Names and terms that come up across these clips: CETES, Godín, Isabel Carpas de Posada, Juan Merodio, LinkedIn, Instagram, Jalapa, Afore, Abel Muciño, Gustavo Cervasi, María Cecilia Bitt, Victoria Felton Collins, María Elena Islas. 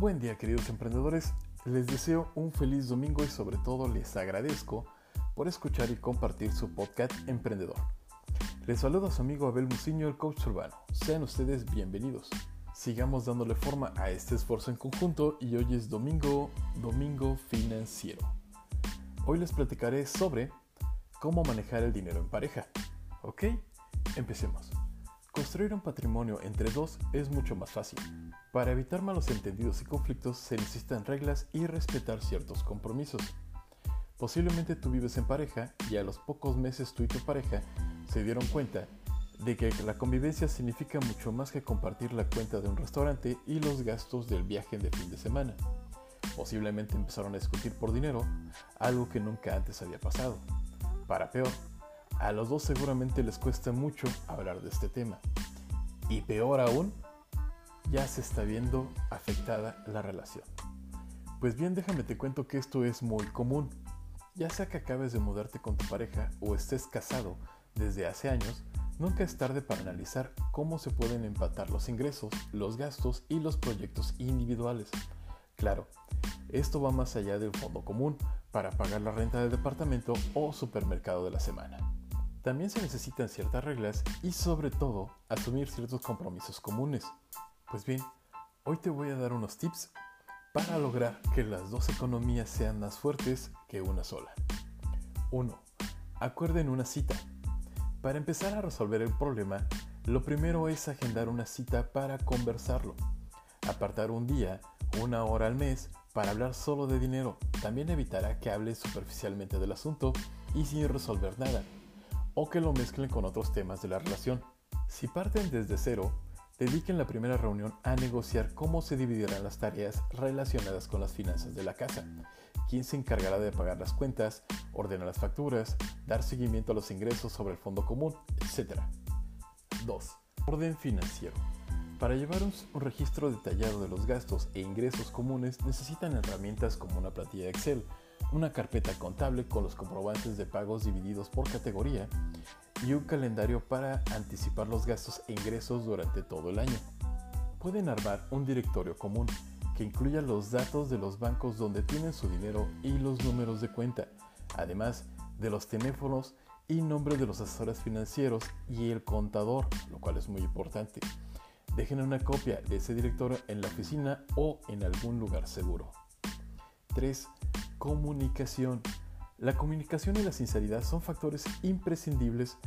Buen día, queridos emprendedores, les deseo un feliz domingo y sobre todo les agradezco por escuchar y compartir su podcast emprendedor. Les saludo a su amigo Abel Muciño, el coach urbano. Sean ustedes bienvenidos. Sigamos dándole forma a este esfuerzo en conjunto y hoy es domingo financiero. Hoy les platicaré sobre cómo manejar el dinero en pareja. ¿Ok? Empecemos. Construir un patrimonio entre dos es mucho más fácil. Para evitar malos entendidos y conflictos se necesitan reglas y respetar ciertos compromisos. Posiblemente tú vives en pareja y a los pocos meses tú y tu pareja se dieron cuenta de que la convivencia significa mucho más que compartir la cuenta de un restaurante y los gastos del viaje de fin de semana. Posiblemente empezaron a discutir por dinero, algo que nunca antes había pasado. Para peor, a los dos seguramente les cuesta mucho hablar de este tema. Y peor aún, ya se está viendo afectada la relación. Pues bien, déjame te cuento que esto es muy común. Ya sea que acabes de mudarte con tu pareja o estés casado desde hace años, nunca es tarde para analizar cómo se pueden empatar los ingresos, los gastos y los proyectos individuales. Claro, esto va más allá del fondo común para pagar la renta del departamento o supermercado de la semana. También se necesitan ciertas reglas y sobre todo asumir ciertos compromisos comunes. Pues bien, hoy te voy a dar unos tips para lograr que las dos economías sean más fuertes que una sola. 1. Acuerden una cita. Para empezar a resolver el problema, lo primero es agendar una cita para conversarlo. Apartar un día, una hora al mes, para hablar solo de dinero. También evitará que hables superficialmente del asunto y sin resolver nada, o que lo mezclen con otros temas de la relación. Si parten desde cero, dediquen la primera reunión a negociar cómo se dividirán las tareas relacionadas con las finanzas de la casa, quién se encargará de pagar las cuentas, ordenar las facturas, dar seguimiento a los ingresos sobre el fondo común, etc. 2. Orden financiero. Para llevar un registro detallado de los gastos e ingresos comunes necesitan herramientas como una plantilla de Excel, una carpeta contable con los comprobantes de pagos divididos por categoría y un calendario para anticipar los gastos e ingresos durante todo el año. Pueden armar un directorio común que incluya los datos de los bancos donde tienen su dinero y los números de cuenta, además de los teléfonos y nombres de los asesores financieros y el contador, lo cual es muy importante. Dejen una copia de ese directorio en la oficina o en algún lugar seguro. 3. Comunicación. La comunicación y la sinceridad son factores imprescindibles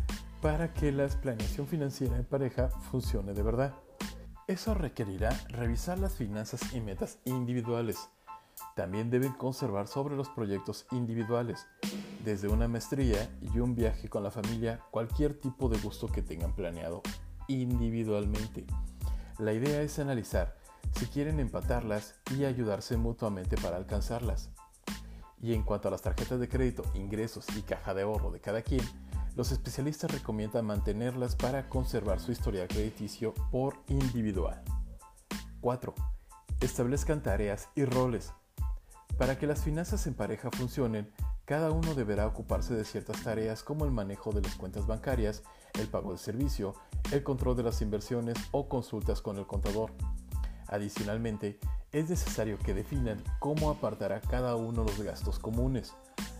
para que la planeación financiera en pareja funcione de verdad. Eso requerirá revisar las finanzas y metas individuales. También deben conservar sobre los proyectos individuales, desde una maestría y un viaje con la familia, cualquier tipo de gusto que tengan planeado individualmente. La idea es analizar si quieren empatarlas y ayudarse mutuamente para alcanzarlas. Y en cuanto a las tarjetas de crédito, ingresos y caja de ahorro de cada quien, los especialistas recomiendan mantenerlas para conservar su historial crediticio por individual. 4. Establezcan tareas y roles. Para que las finanzas en pareja funcionen, cada uno deberá ocuparse de ciertas tareas como el manejo de las cuentas bancarias, el pago de servicio, el control de las inversiones o consultas con el contador. Adicionalmente, es necesario que definan cómo apartará cada uno los gastos comunes.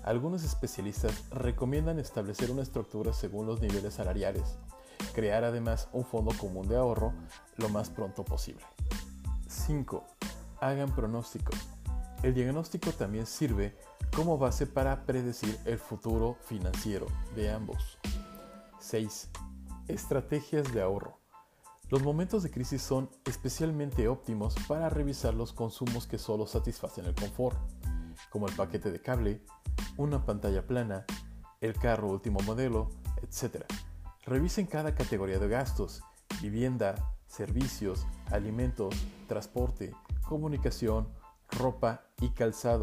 Algunos especialistas recomiendan establecer una estructura según los niveles salariales. Crear además un fondo común de ahorro lo más pronto posible. 5. Hagan pronósticos. El diagnóstico también sirve como base para predecir el futuro financiero de ambos. 6. Estrategias de ahorro. Los momentos de crisis son especialmente óptimos para revisar los consumos que solo satisfacen el confort, como el paquete de cable, una pantalla plana, el carro último modelo, etc. Revisen cada categoría de gastos: vivienda, servicios, alimentos, transporte, comunicación, ropa y calzado.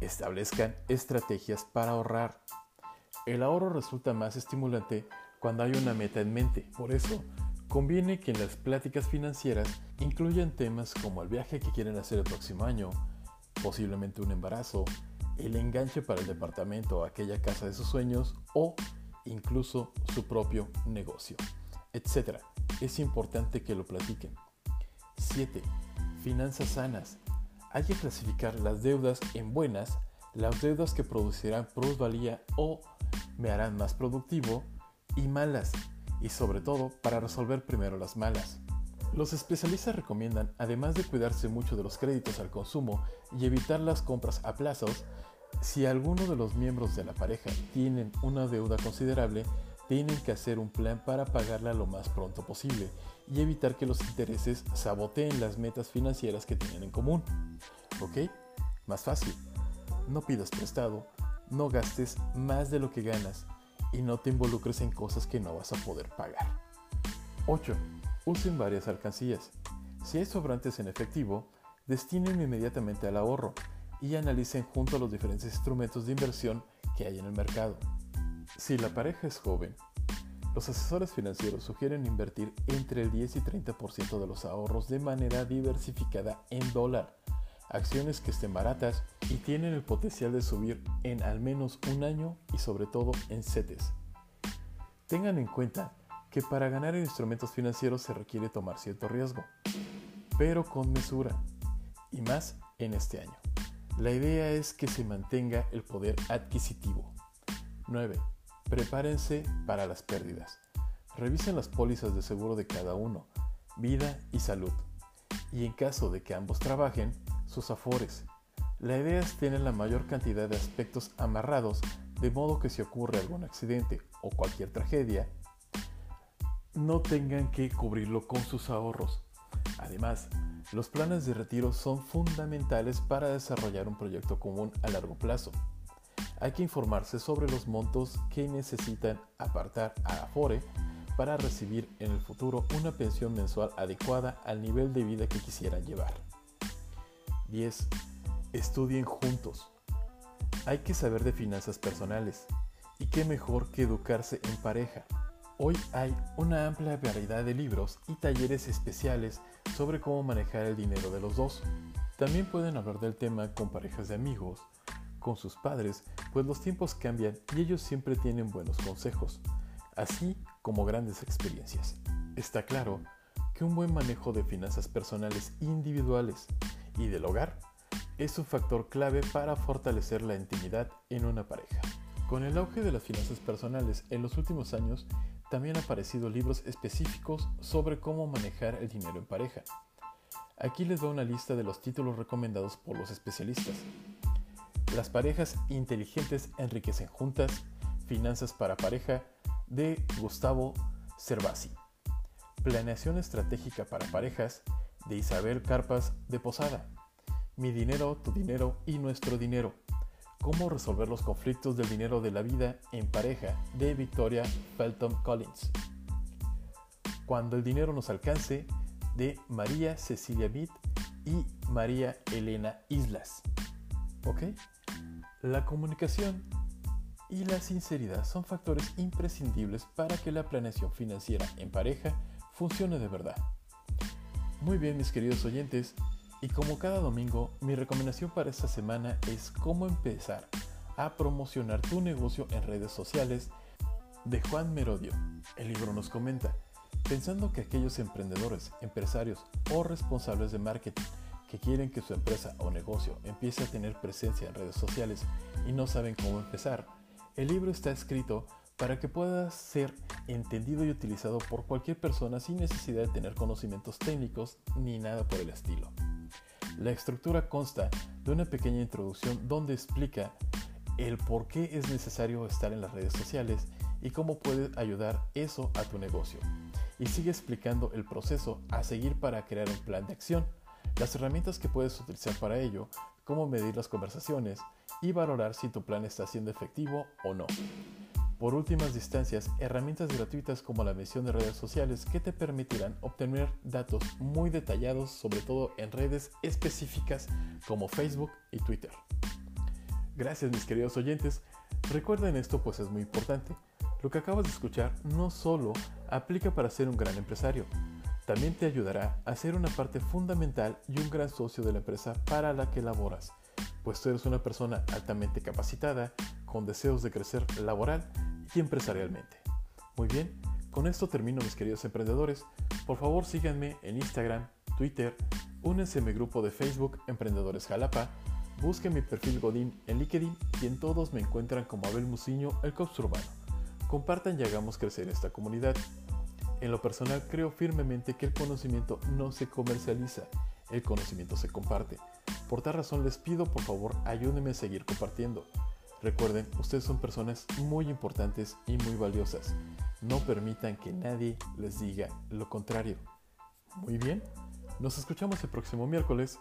Establezcan estrategias para ahorrar. El ahorro resulta más estimulante cuando hay una meta en mente, por eso conviene que en las pláticas financieras incluyan temas como el viaje que quieren hacer el próximo año, posiblemente un embarazo, el enganche para el departamento o aquella casa de sus sueños o incluso su propio negocio, etc. Es importante que lo platiquen. 7. Finanzas sanas. Hay que clasificar las deudas en buenas, las deudas que producirán plusvalía o me harán más productivo, y malas, y sobre todo para resolver primero las malas. Los especialistas recomiendan, además de cuidarse mucho de los créditos al consumo y evitar las compras a plazos, si alguno de los miembros de la pareja tienen una deuda considerable, tienen que hacer un plan para pagarla lo más pronto posible y evitar que los intereses saboteen las metas financieras que tienen en común. ¿Ok? Más fácil. No pidas prestado, no gastes más de lo que ganas y no te involucres en cosas que no vas a poder pagar. 8. Usen varias alcancías. Si hay sobrantes en efectivo, destinen inmediatamente al ahorro y analicen junto a los diferentes instrumentos de inversión que hay en el mercado. Si la pareja es joven, los asesores financieros sugieren invertir entre el 10 y 30% de los ahorros de manera diversificada en dólar, acciones que estén baratas y tienen el potencial de subir en al menos un año y sobre todo en CETES. Tengan en cuenta que para ganar en instrumentos financieros se requiere tomar cierto riesgo, pero con mesura, y más en este año. La idea es que se mantenga el poder adquisitivo. 9. Prepárense para las pérdidas. Revisen las pólizas de seguro de cada uno, vida y salud, y en caso de que ambos trabajen, sus afores. La idea es tener la mayor cantidad de aspectos amarrados, de modo que si ocurre algún accidente o cualquier tragedia, no tengan que cubrirlo con sus ahorros. Además, los planes de retiro son fundamentales para desarrollar un proyecto común a largo plazo. Hay que informarse sobre los montos que necesitan apartar a Afore para recibir en el futuro una pensión mensual adecuada al nivel de vida que quisieran llevar. 10. Estudien juntos. Hay que saber de finanzas personales, y qué mejor que educarse en pareja. Hoy hay una amplia variedad de libros y talleres especiales sobre cómo manejar el dinero de los dos. También pueden hablar del tema con parejas de amigos, con sus padres, pues los tiempos cambian y ellos siempre tienen buenos consejos, así como grandes experiencias. Está claro que un buen manejo de finanzas personales individuales y del hogar es un factor clave para fortalecer la intimidad en una pareja. Con el auge de las finanzas personales en los últimos años, también han aparecido libros específicos sobre cómo manejar el dinero en pareja. Aquí les doy una lista de los títulos recomendados por los especialistas. Las parejas inteligentes enriquecen juntas, Finanzas para pareja, de Gustavo Cervasi. Planeación estratégica para parejas, de Isabel Carpas de Posada. Mi dinero, tu dinero y nuestro dinero. Cómo resolver los conflictos del dinero de la vida en pareja, de Victoria Felton Collins. Cuando el dinero nos alcance, de María Cecilia Bitt y María Elena Islas. ¿Ok? La comunicación y la sinceridad son factores imprescindibles para que la planeación financiera en pareja funcione de verdad. Muy bien, mis queridos oyentes, y como cada domingo, mi recomendación para esta semana es cómo empezar a promocionar tu negocio en redes sociales, de Juan Merodio. El libro nos comenta, pensando que aquellos emprendedores, empresarios o responsables de marketing que quieren que su empresa o negocio empiece a tener presencia en redes sociales y no saben cómo empezar, el libro está escrito para que pueda ser entendido y utilizado por cualquier persona sin necesidad de tener conocimientos técnicos ni nada por el estilo. La estructura consta de una pequeña introducción donde explica el por qué es necesario estar en las redes sociales y cómo puede ayudar eso a tu negocio. Y sigue explicando el proceso a seguir para crear un plan de acción, las herramientas que puedes utilizar para ello, cómo medir las conversaciones y valorar si tu plan está siendo efectivo o no. Por últimas distancias, herramientas gratuitas como la medición de redes sociales que te permitirán obtener datos muy detallados, sobre todo en redes específicas como Facebook y Twitter. Gracias, mis queridos oyentes. Recuerden esto, pues es muy importante. Lo que acabas de escuchar no solo aplica para ser un gran empresario, también te ayudará a ser una parte fundamental y un gran socio de la empresa para la que laboras, pues tú eres una persona altamente capacitada, con deseos de crecer laboral y empresarialmente. Muy bien, con esto termino, mis queridos emprendedores. Por favor, síganme en Instagram, Twitter, Únense a mi grupo de Facebook Emprendedores Jalapa, busquen mi perfil Godín en LinkedIn y en todos me encuentran como Abel Muciño, el coach urbano. Compartan y hagamos crecer esta comunidad. En lo personal creo firmemente que el conocimiento no se comercializa, el conocimiento se comparte. Por tal razón les pido por favor ayúdenme a seguir compartiendo. Recuerden, ustedes son personas muy importantes y muy valiosas. No permitan que nadie les diga lo contrario. Muy bien, nos escuchamos el próximo miércoles.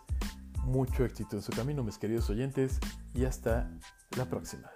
Mucho éxito en su camino, mis queridos oyentes, y hasta la próxima.